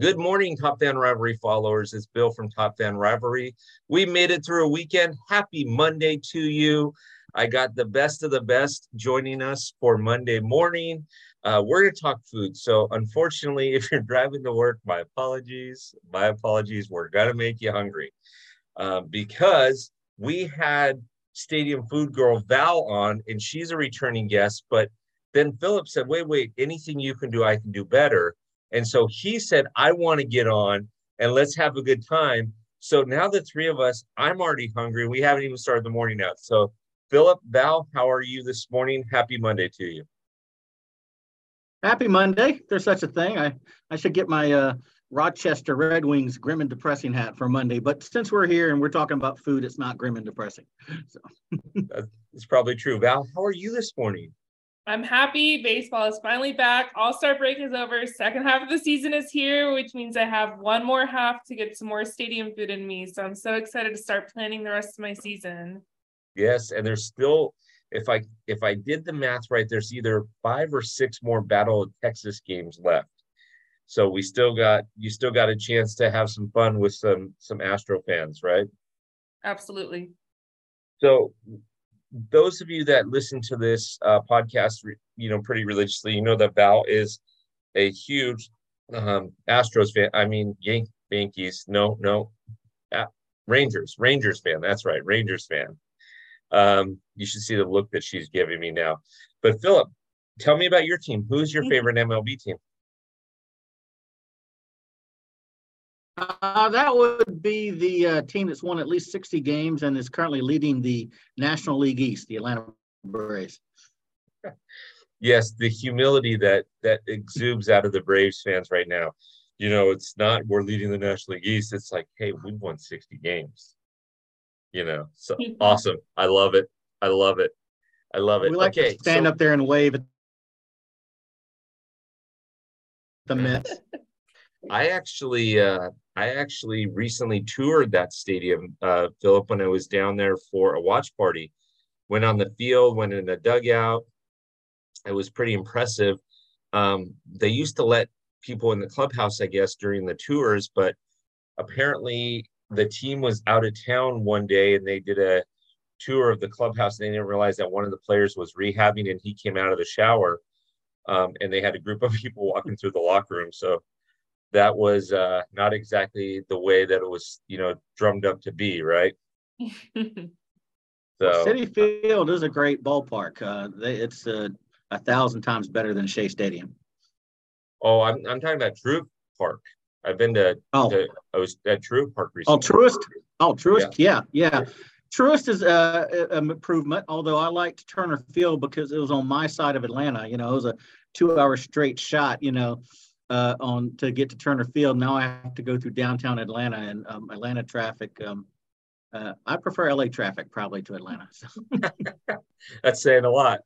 Good morning, Top Fan Rivalry followers. It's Bill from Top Fan Rivalry. We made it through a weekend. Happy Monday to you. I got the best of the best joining us for Monday morning. We're going to talk food. So unfortunately, if you're driving to work, my apologies. We're going to make you hungry because we had Stadium Food Girl Val on, and she's a returning guest. But then Phillip said, wait, anything you can do, I can do better. And so he said, I want to get on and let's have a good time. So now the three of us, I'm already hungry. We haven't even started the morning out. So Phillip, Val, how are you this morning? Happy Monday to you. Happy Monday. There's such a thing. I should get my Rochester Red Wings grim and depressing hat for Monday. But since we're here and we're talking about food, it's not grim and depressing. So it's probably true. Val, how are you this morning? I'm happy. Baseball is finally back. All-Star break is over. Second half of the season is here, which means I have one more half to get some more stadium food in me. So I'm so excited to start planning the rest of my season. Yes, and there's still, if I did the math right, there's either 5 or 6 more Battle of Texas games left. So you still got a chance to have some fun with some Astro fans, right? Absolutely. So those of you that listen to this podcast, pretty religiously, that Val is a huge Astros fan. I mean, Yankees. Rangers fan. That's right, Rangers fan. You should see the look that she's giving me now. But Phillip, tell me about your team. Who's your favorite MLB team? That would be the team that's won at least 60 games and is currently leading the National League East, the Atlanta Braves. Yes, the humility that exudes out of the Braves fans right now. It's not we're leading the National League East. It's like, hey, we've won 60 games. So awesome. I love it. I love it. We like to stand up there and wave at the Mets. I actually recently toured that stadium, Phillip, when I was down there for a watch party. Went on the field, went in the dugout. It was pretty impressive. They used to let people in the clubhouse, I guess, during the tours, but apparently the team was out of town one day and they did a tour of the clubhouse and they didn't realize that one of the players was rehabbing and he came out of the shower, and they had a group of people walking through the locker room. So that was not exactly the way that it was, drummed up to be, right? So City Field is a great ballpark. It's 1,000 times better than Shea Stadium. Oh, I'm talking about Truist Park. I've been to I was at Truist Park recently. Oh, Truist. Oh, Truist. Yeah. Truist is an improvement, although I liked Turner Field because it was on my side of Atlanta. It was a 2-hour straight shot. On to get to Turner Field. Now I have to go through downtown Atlanta and Atlanta traffic. I prefer LA traffic probably to Atlanta. So. That's saying a lot.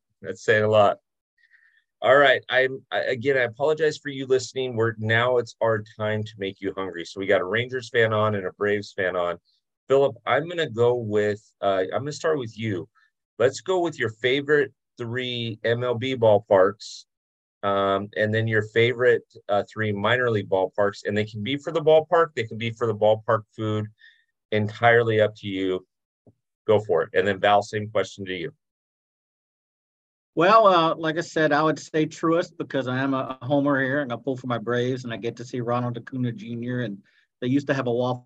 All right. I apologize for you listening. Now it's our time to make you hungry. So we got a Rangers fan on and a Braves fan on. Phillip, I'm going to go with, I'm going to start with you. Let's go with your favorite 3 MLB ballparks. And then your favorite 3 minor league ballparks, and they can be for the ballpark, they can be for the ballpark food, entirely up to you. Go for it. And then Val, same question to you. Well, like I said, I would say Truist because I am a homer here and I pull for my Braves and I get to see Ronald Acuna Jr. And they used to have a Waffle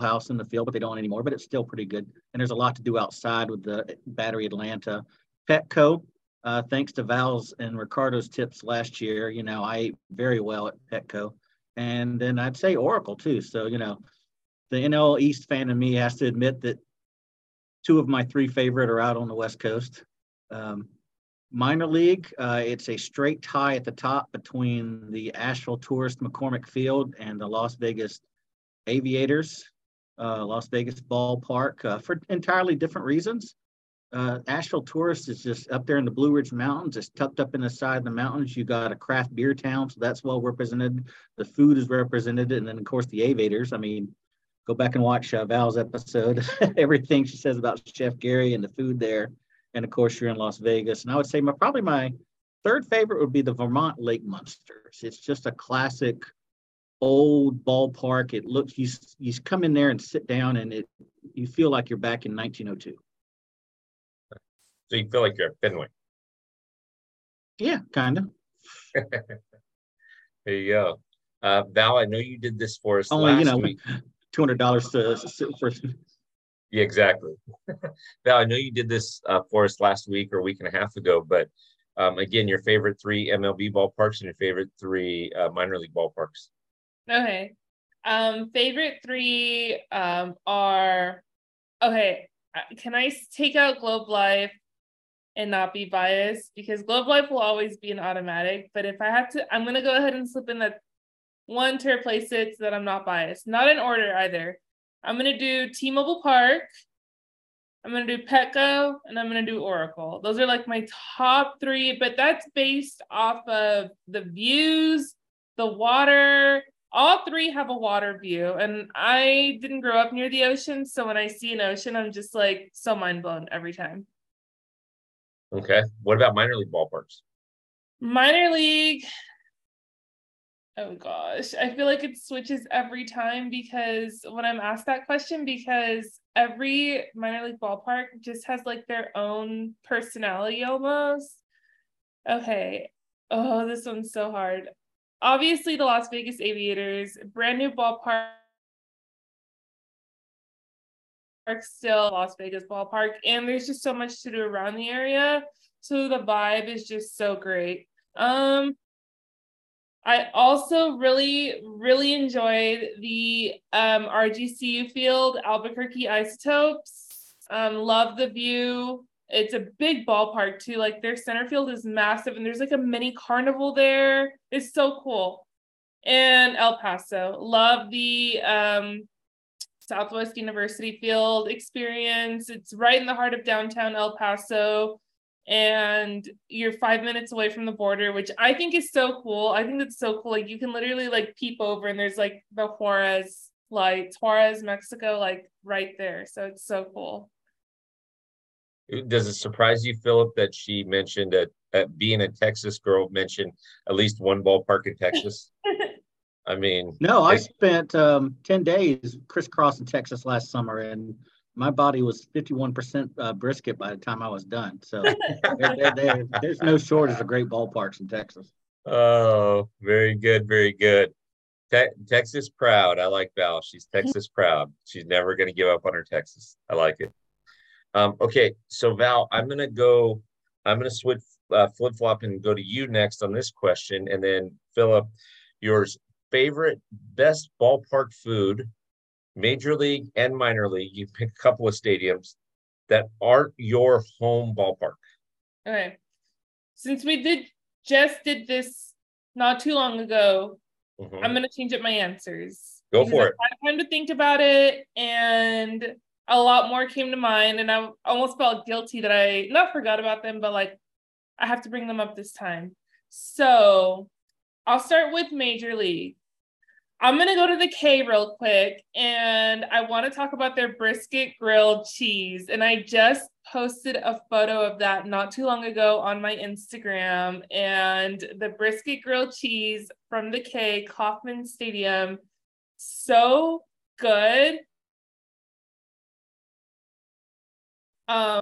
House in the field, but they don't anymore, but it's still pretty good. And there's a lot to do outside with the Battery Atlanta. Petco. Thanks to Val's and Ricardo's tips last year, I ate very well at Petco. And then I'd say Oracle, too. So, the NL East fan in me has to admit that 2 of my 3 favorite are out on the West Coast. Minor league, it's a straight tie at the top between the Asheville Tourist McCormick Field and the Las Vegas Aviators, Las Vegas Ballpark, for entirely different reasons. Asheville Tourist is just up there in the Blue Ridge Mountains. It's tucked up in the side of the mountains. You got a craft beer town, so that's well represented. The food is represented, and then of course the Aviators. I mean, go back and watch Val's episode. Everything she says about Chef Gary and the food there, and of course you're in Las Vegas. And I would say my third favorite would be the Vermont Lake Monsters. It's just a classic old ballpark. It looks, you come in there and sit down, and you feel like you're back in 1902. So you feel like you're at Fenway. Yeah, kind of. There you go. Val, I know you did this for us last week. $200 to sit for. Yeah, exactly. Val, I know you did this for us last week or a week and a half ago, but again, your favorite three MLB ballparks and your favorite three minor league ballparks. Okay. Favorite three are, okay, can I take out Globe Life and not be biased? Because Globe Life will always be an automatic, but if I have to, I'm going to go ahead and slip in that one to replace it so that I'm not biased. Not in order either. I'm going to do T-Mobile Park, I'm going to do Petco, and I'm going to do Oracle. Those are like my top three, but that's based off of the views, the water. All three have a water view, and I didn't grow up near the ocean, so when I see an ocean, I'm just like so mind blown every time. Okay. What about minor league ballparks? Minor league... Oh gosh, I feel like it switches every time because when I'm asked that question, because every minor league ballpark just has like their own personality almost. Okay. Oh, this one's so hard. Obviously, the Las Vegas Aviators, brand new ballpark, still Las Vegas Ballpark, and there's just so much to do around the area. So the vibe is just so great. I also really, really enjoyed the RGCU Field, Albuquerque Isotopes. Love the view. It's a big ballpark too. Like their center field is massive, and there's like a mini carnival there. It's so cool. And El Paso. Love the Southwest University Field experience. It's right in the heart of downtown El Paso. And you're 5 minutes away from the border, which I think is so cool. I think that's so cool. Like you can literally like peep over, and there's like the Juarez lights, Juarez, Mexico, like right there. So it's so cool. Does it surprise you, Phillip, that she mentioned that being a Texas girl mentioned at least one ballpark in Texas? I mean, no, I spent 10 days crisscrossing Texas last summer, and my body was 51% brisket by the time I was done. So there's no shortage of great ballparks in Texas. Oh, very good. Very good. Texas proud. I like Val. She's Texas proud. She's never going to give up on her Texas. I like it. Okay. So Val, I'm going to switch flip-flop and go to you next on this question. And then Phillip, yours favorite best ballpark food, major league and minor league, you pick a couple of stadiums that aren't your home ballpark. Okay. Since we just did this not too long ago, I'm going to change up my answers. Go for it. I had time to think about it, and a lot more came to mind, and I almost felt guilty that I not forgot about them, but like I have to bring them up this time. So I'll start with major league. I'm going to go to the K real quick, and I want to talk about their brisket grilled cheese. And I just posted a photo of that not too long ago on my Instagram, and the brisket grilled cheese from the K, Kauffman Stadium. So good.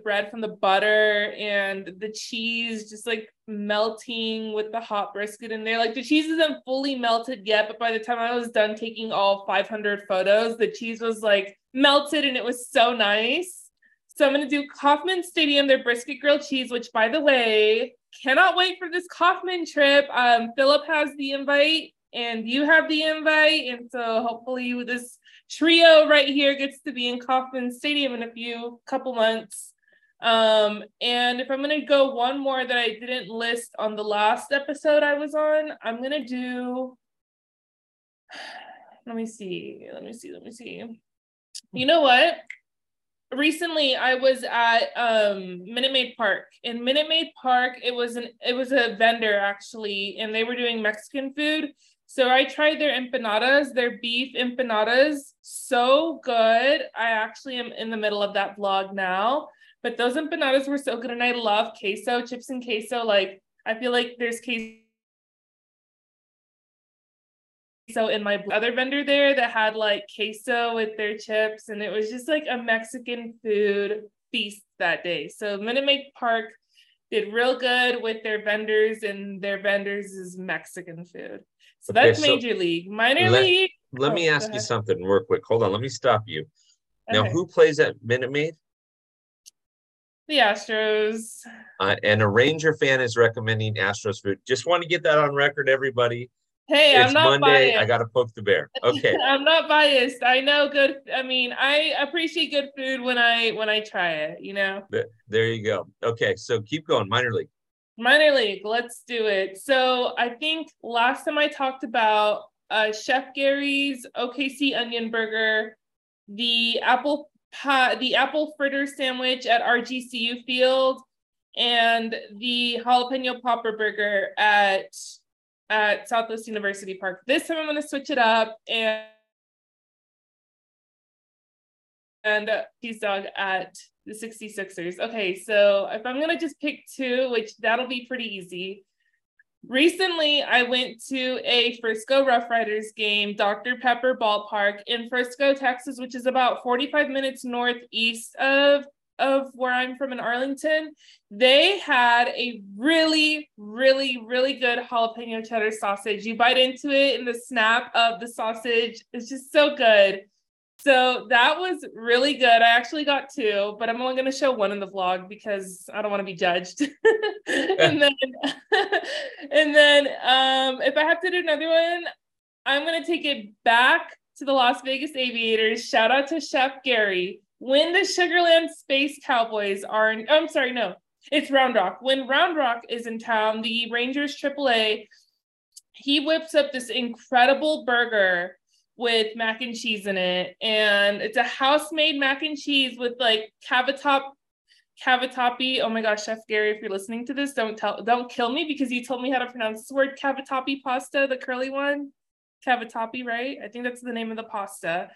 Bread from the butter and the cheese just like melting with the hot brisket in there. Like the cheese isn't fully melted yet, but by the time I was done taking all 500 photos, the cheese was like melted, and it was so nice. So I'm going to do Kauffman Stadium, their brisket grilled cheese, which by the way, cannot wait for this Kauffman trip. Phillip has the invite and you have the invite. And so hopefully this trio right here gets to be in Kauffman Stadium in a couple months. And if I'm going to go one more that I didn't list on the last episode I was on, I'm going to do, let me see. You know what? Recently I was at, Minute Maid Park. In Minute Maid Park, it was a vendor actually, and they were doing Mexican food. So I tried their empanadas, their beef empanadas. So good. I actually am in the middle of that vlog now, but those empanadas were so good. And I love queso, chips and queso. Like, I feel like there's queso queso in my other vendor there that had like queso with their chips. And it was just like a Mexican food feast that day. So Minute Maid Park did real good with their vendors, and their vendors is Mexican food. So that's major league. Minor league. Let me ask you something real quick. Hold on. Let me stop you. Now, who plays at Minute Maid? The Astros. And a Ranger fan is recommending Astros food. Just want to get that on record, everybody. Hey, it's I'm not Monday. Biased. I got to poke the bear. Okay. I'm not biased. I know good. I mean, I appreciate good food when I try it, you know? There you go. Okay. So keep going. Minor league. Let's do it. So I think last time I talked about Chef Gary's OKC onion burger, the apple fritter sandwich at RGCU Field, and the jalapeno popper burger at Southwest University Park. This time I'm going to switch it up and cheese dog at the 66ers. Okay, so if I'm going to just pick two, which that'll be pretty easy. Recently, I went to a Frisco Rough Riders game, Dr. Pepper Ballpark in Frisco, Texas, which is about 45 minutes northeast of where I'm from in Arlington. They had a really, really, really good jalapeno cheddar sausage. You bite into it and the snap of the sausage is just so good. So that was really good. I actually got two, but I'm only going to show one in the vlog because I don't want to be judged. and then if I have to do another one, I'm going to take it back to the Las Vegas Aviators. Shout out to Chef Gary. When the Sugarland Space Cowboys are in, it's Round Rock. When Round Rock is in town, the Rangers AAA, he whips up this incredible burger with mac and cheese in it. And it's a house-made mac and cheese with like cavatappi. Oh my gosh, Chef Gary, if you're listening to this, don't kill me because you told me how to pronounce this word, cavatappi pasta, the curly one. Cavatappi, right? I think that's the name of the pasta.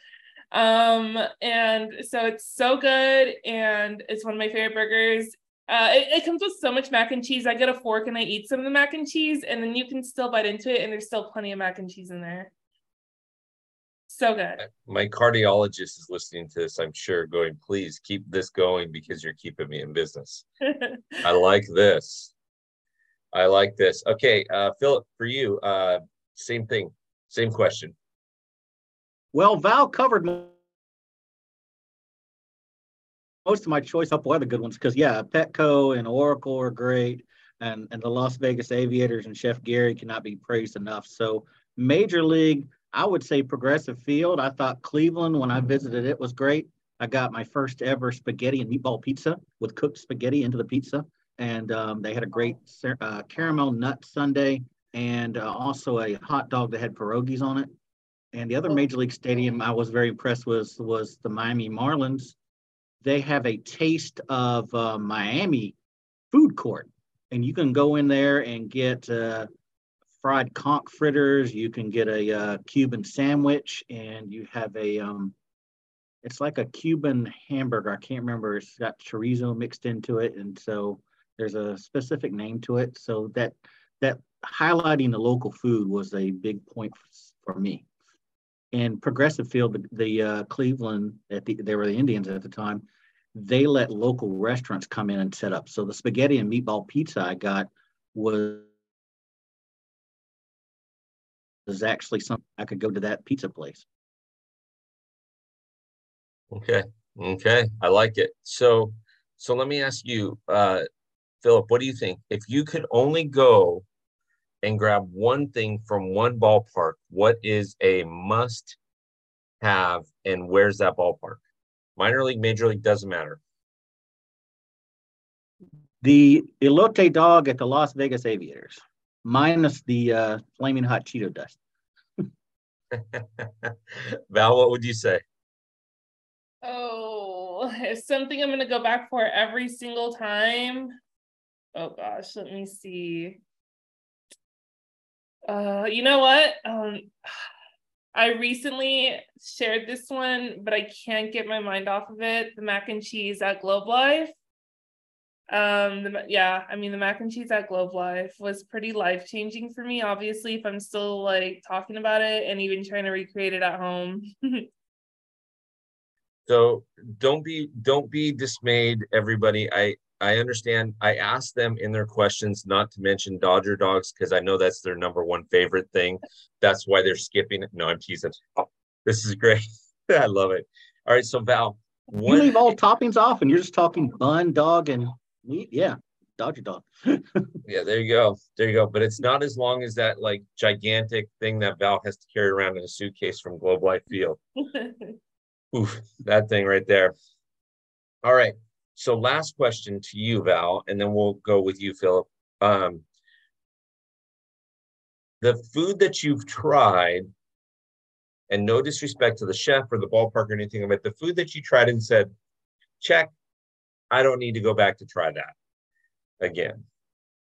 And so it's so good, and it's one of my favorite burgers. It comes with so much mac and cheese. I get a fork and I eat some of the mac and cheese, and then you can still bite into it, and there's still plenty of mac and cheese in there. So good. My cardiologist is listening to this, I'm sure, going, please keep this going because you're keeping me in business. I like this. Okay, Phillip, for you, same thing, same question. Well, Val covered most of my choice, a couple other good ones, because, yeah, Petco and Oracle are great, and the Las Vegas Aviators and Chef Gary cannot be praised enough. So Major League, I would say Progressive Field. I thought Cleveland, when I visited it, was great. I got my first ever spaghetti and meatball pizza with cooked spaghetti into the pizza, and they had a great caramel nut sundae and also a hot dog that had pierogies on it. And the other Major League stadium I was very impressed with was the Miami Marlins. They have a taste of Miami food court. And you can go in there and get fried conch fritters. You can get a Cuban sandwich. And you have a, it's like a Cuban hamburger. I can't remember. It's got chorizo mixed into it. And so there's a specific name to it. So that highlighting the local food was a big point for me. And Progressive Field, the Cleveland, they were the Indians at the time, they let local restaurants come in and set up. So the spaghetti and meatball pizza I got was actually something I could go to that pizza place. Okay. I like it. So let me ask you, Phillip, what do you think? If you could only go and grab one thing from one ballpark, what is a must have and where's that ballpark? Minor league, major league, doesn't matter. The elote dog at the Las Vegas Aviators, minus the flaming hot Cheeto dust. Val, what would you say? Oh, it's something I'm going to go back for every single time. Oh gosh, let me see. You know what? I recently shared this one, but I can't get my mind off of it. The mac and cheese at Globe Life. The mac and cheese at Globe Life was pretty life-changing for me, obviously, if I'm still like talking about it and even trying to recreate it at home. So don't be dismayed, everybody. I understand. I asked them in their questions not to mention Dodger dogs because I know that's their number one favorite thing. That's why they're skipping it. No, I'm teasing. Oh, this is great. I love it. All right, so Val, you leave all toppings off, and you're just talking bun, dog, and meat. Yeah, Dodger dog. Yeah, there you go. But it's not as long as that like gigantic thing that Val has to carry around in a suitcase from Globe Life Field. Oof, that thing right there. All right. So last question to you, Val, and then we'll go with you, Phillip. The food that you've tried, and no disrespect to the chef or the ballpark or anything about it, the food that you tried and said, check, I don't need to go back to try that again.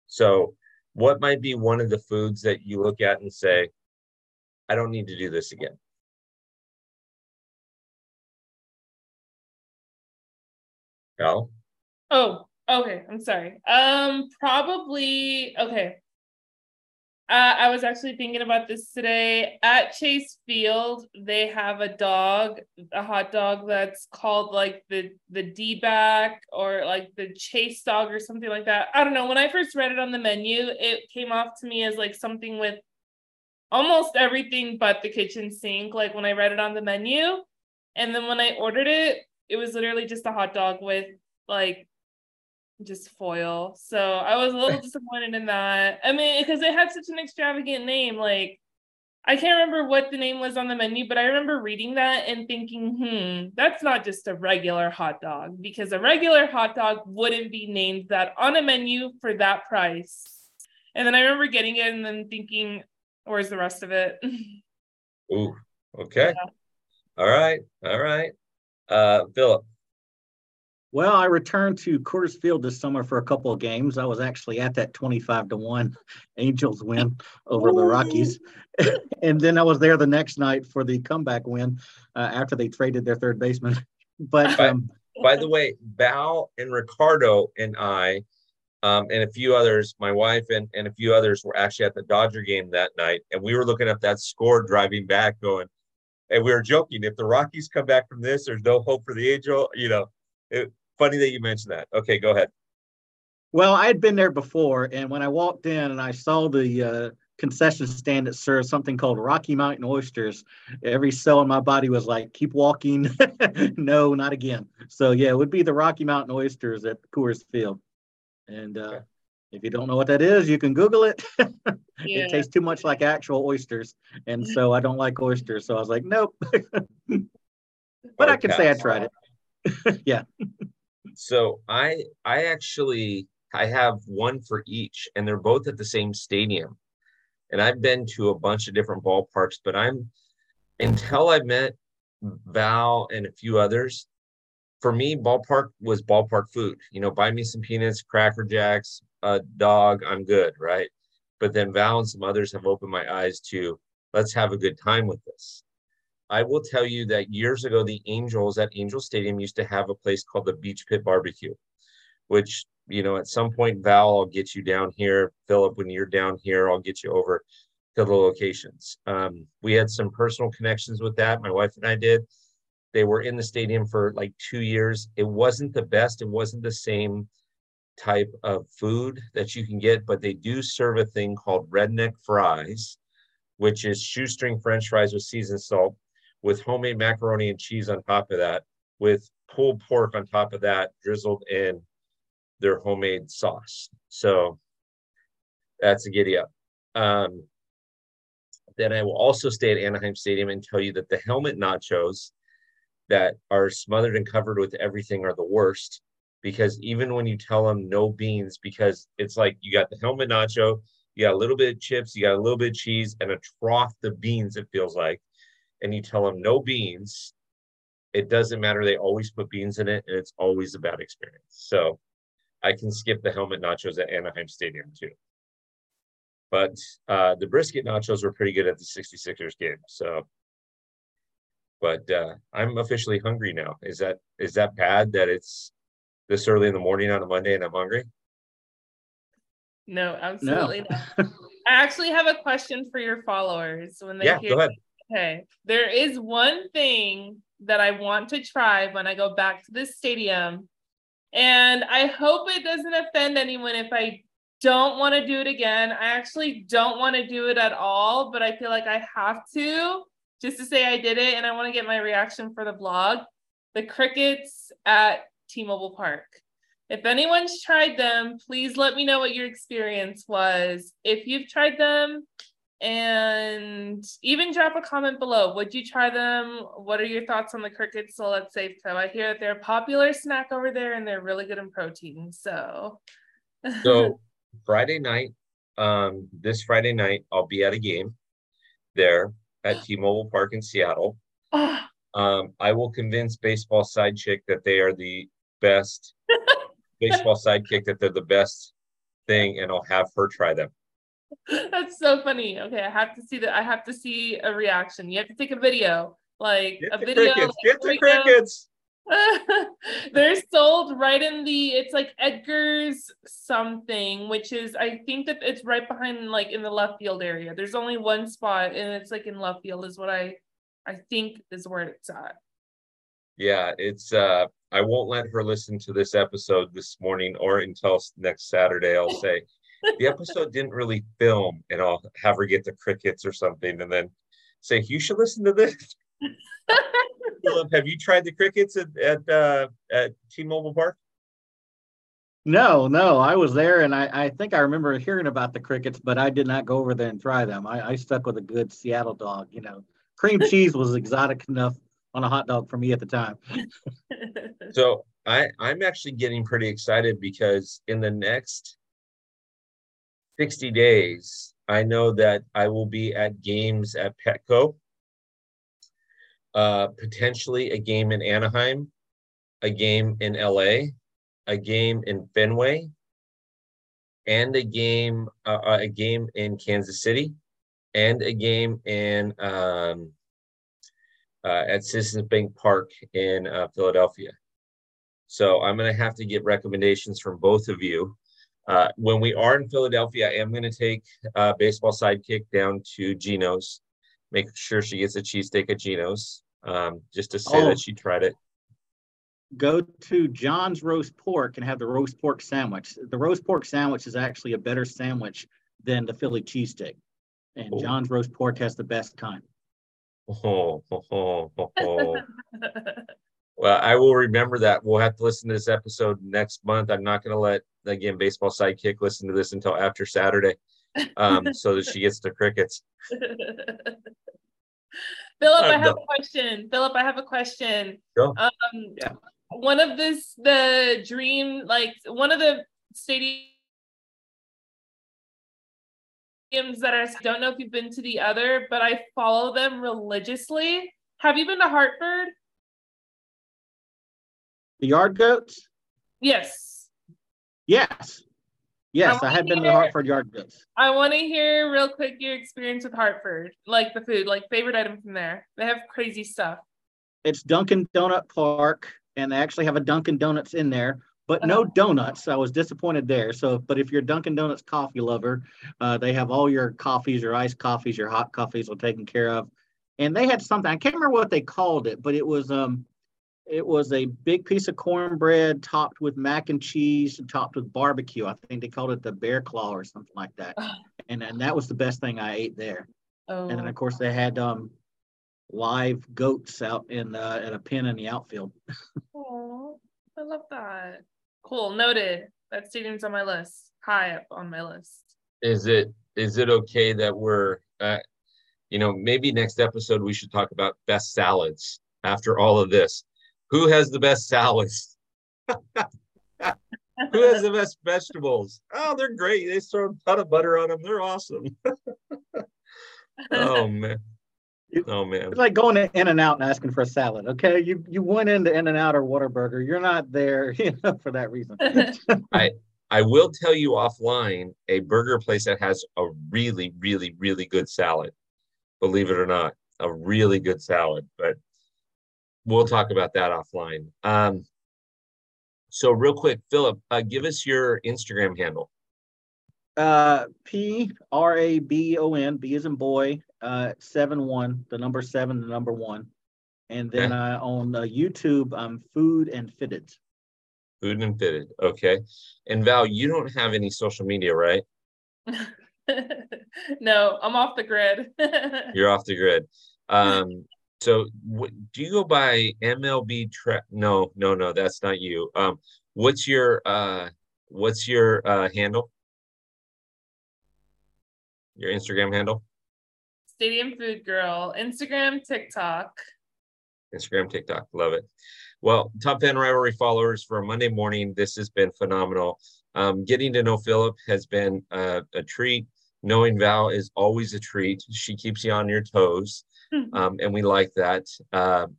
So what might be one of the foods that you look at and say, I don't need to do this again? No. Oh, okay. I'm sorry. Probably. Okay. I was actually thinking about this today. At Chase Field, they have a hot dog that's called like the D-back or like the Chase dog or something like that. I don't know. When I first read it on the menu, it came off to me as like something with almost everything but the kitchen sink. Like when I read it on the menu, and then when I ordered it, it was literally just a hot dog with like just foil. So I was a little disappointed in that. I mean, because it had such an extravagant name. Like I can't remember what the name was on the menu, but I remember reading that and thinking, that's not just a regular hot dog, because a regular hot dog wouldn't be named that on a menu for that price. And then I remember getting it and then thinking, where's the rest of it? Ooh, okay. Yeah. All right. Phillip. Well, I returned to Coors Field this summer for a couple of games. I was actually at that 25-1 Angels win over the Rockies. And then I was there the next night for the comeback win after they traded their third baseman. But by the way, Val and Ricardo and I, and a few others, my wife and a few others were actually at the Dodger game that night. And we were looking up that score driving back going, and we were joking, if the Rockies come back from this, there's no hope for the Angel. You know, funny that you mentioned that. Okay, go ahead. Well, I had been there before, and when I walked in and I saw the concession stand that serves something called Rocky Mountain Oysters, every cell in my body was like, keep walking. No, not again. So, yeah, it would be the Rocky Mountain Oysters at Coors Field. And okay. If you don't know what that is, you can Google it. Yeah. It tastes too much like actual oysters. And so I don't like oysters. So I was like, nope. But I can say I tried it. Yeah. So I have one for each, and they're both at the same stadium. And I've been to a bunch of different ballparks, but until I met Val and a few others, for me, ballpark was ballpark food. You know, buy me some peanuts, Cracker Jacks, a dog, I'm good, right? But then Val and some others have opened my eyes to, let's have a good time with this. I will tell you that years ago, the Angels at Angel Stadium used to have a place called the Beach Pit Barbecue, which, you know, at some point, Val, I'll get you down here. Phillip, when you're down here, I'll get you over to the locations. We had some personal connections with that. My wife and I did. They were in the stadium for like 2 years. It wasn't the best. It wasn't the same type of food that you can get, but they do serve a thing called redneck fries, which is shoestring French fries with seasoned salt, with homemade macaroni and cheese on top of that, with pulled pork on top of that, drizzled in their homemade sauce. So that's a giddy up. Then I will also stay at Anaheim Stadium and tell you that the helmet nachos that are smothered and covered with everything are the worst. Because even when you tell them no beans, because it's like you got the helmet nacho, you got a little bit of chips, you got a little bit of cheese, and a trough of beans, it feels like. And you tell them no beans, it doesn't matter. They always put beans in it, and it's always a bad experience. So I can skip the helmet nachos at Anaheim Stadium too. But the brisket nachos were pretty good at the 66ers game. So, but I'm officially hungry now. Is that bad that it's this early in the morning on a Monday and I'm hungry? No, absolutely no. Not. I actually have a question for your followers when they hear. Go ahead. Okay. There is one thing that I want to try when I go back to this stadium, and I hope it doesn't offend anyone if I don't want to do it again. I actually don't want to do it at all, but I feel like I have to just to say I did it, and I want to get my reaction for the vlog. The crickets at T-Mobile Park. If anyone's tried them, please let me know what your experience was. If you've tried them, and even drop a comment below. Would you try them? What are your thoughts on the crickets? So let's say, I hear that they're a popular snack over there and they're really good in protein. So Friday night, this Friday night, I'll be at a game there at T-Mobile Park in Seattle. I will convince Baseball Sidekick that they are the best Baseball Sidekick, that they're the best thing, and I'll have her try them. That's so funny. Okay, I have to see that. I have to see a reaction. You have to take a video, like a video. Get the crickets. They're sold right in the. It's like Edgar's something, which is I think that it's right behind, like in the left field area. There's only one spot, and it's like in left field is what I think is where it's at. Yeah, it's. I won't let her listen to this episode this morning or until next Saturday. I'll say the episode didn't really film, and I'll have her get the crickets or something, and then say, you should listen to this. Phillip, have you tried the crickets at T-Mobile Park? No, I was there, and I think I remember hearing about the crickets, but I did not go over there and try them. I stuck with a good Seattle dog, you know. Cream cheese was exotic enough on a hot dog for me at the time. So I'm actually getting pretty excited because in the next 60 days, I know that I will be at games at Petco, potentially a game in Anaheim, a game in LA, a game in Fenway, and a game in Kansas City, and a game in at Citizens Bank Park in Philadelphia. So I'm going to have to get recommendations from both of you. When we are in Philadelphia, I am going to take Baseball Sidekick down to Geno's, make sure she gets a cheesesteak at Geno's, just to say that she tried it. Go to John's Roast Pork and have the roast pork sandwich. The roast pork sandwich is actually a better sandwich than the Philly cheesesteak. And John's Roast Pork has the best kind. Well, I will remember that. We'll have to listen to this episode next month. I'm not going to let, again, Baseball Sidekick listen to this until after Saturday so that she gets the crickets. Phillip, I have a question. Go. Yeah. One of the dream, like one of the stadiums that I don't know if you've been to the other, but I follow them religiously. Have you been to Hartford? The Yard Goats? Yes, I have been to the Hartford Yard Goats. I want to hear real quick your experience with Hartford, like the food, like favorite item from there. They have crazy stuff. It's Dunkin' Donut Park, and they actually have a Dunkin' Donuts in there, but no donuts. I was disappointed there. So, but if you're a Dunkin' Donuts coffee lover, they have all your coffees, your iced coffees, your hot coffees all taken care of. And they had something, I can't remember what they called it, but it was a big piece of cornbread topped with mac and cheese and topped with barbecue. I think they called it the bear claw or something like that. And that was the best thing I ate there. Oh. And then, of course, they had live goats out at a pen in the outfield. Oh, I love that. Cool. Noted. That stadium's on my list. High up on my list. Is it okay that we're, maybe next episode we should talk about best salads after all of this. Who has the best salads? Who has the best vegetables? Oh, they're great. They throw a ton of butter on them. They're awesome. Oh, man. It's like going to In-N-Out and asking for a salad, okay? You went into In-N-Out or Whataburger. You're not there for that reason. I will tell you offline a burger place that has a really, really, really good salad. Believe it or not, a really good salad. But we'll talk about that offline. So real quick, Phillip, give us your Instagram handle. P-R-A-B-O-N, B as in boy, 7-1, the number 7, the number 1. And then on YouTube, Food and Fitted. Food and Fitted, okay. And Val, you don't have any social media, right? No, I'm off the grid. You're off the grid. So do you go by MLB? No, that's not you. What's your handle? Your Instagram handle? Stadium Food Girl, Instagram, TikTok. Instagram, TikTok. Love it. Well, Top 10 Rivalry followers for a Monday morning. This has been phenomenal. Getting to know Phillip has been a treat. Knowing Val is always a treat. She keeps you on your toes, and we like that.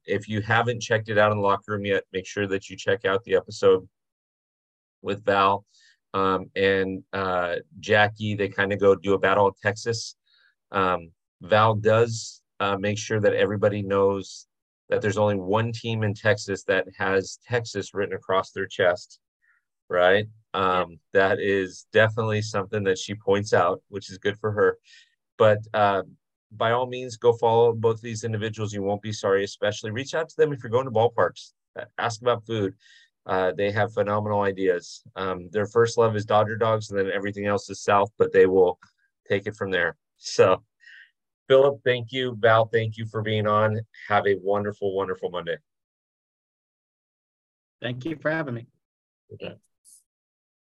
If you haven't checked it out in the locker room yet, make sure that you check out the episode with Val and Jackie. They kind of go do a Battle of Texas. Val does make sure that everybody knows that there's only one team in Texas that has Texas written across their chest, right? That is definitely something that she points out, which is good for her. But by all means, go follow both these individuals. You won't be sorry, especially reach out to them if you're going to ballparks. Ask about food. They have phenomenal ideas. Their first love is Dodger dogs, and then everything else is South, but they will take it from there. So, Phillip, thank you. Val, thank you for being on. Have a wonderful, wonderful Monday. Thank you for having me. Okay.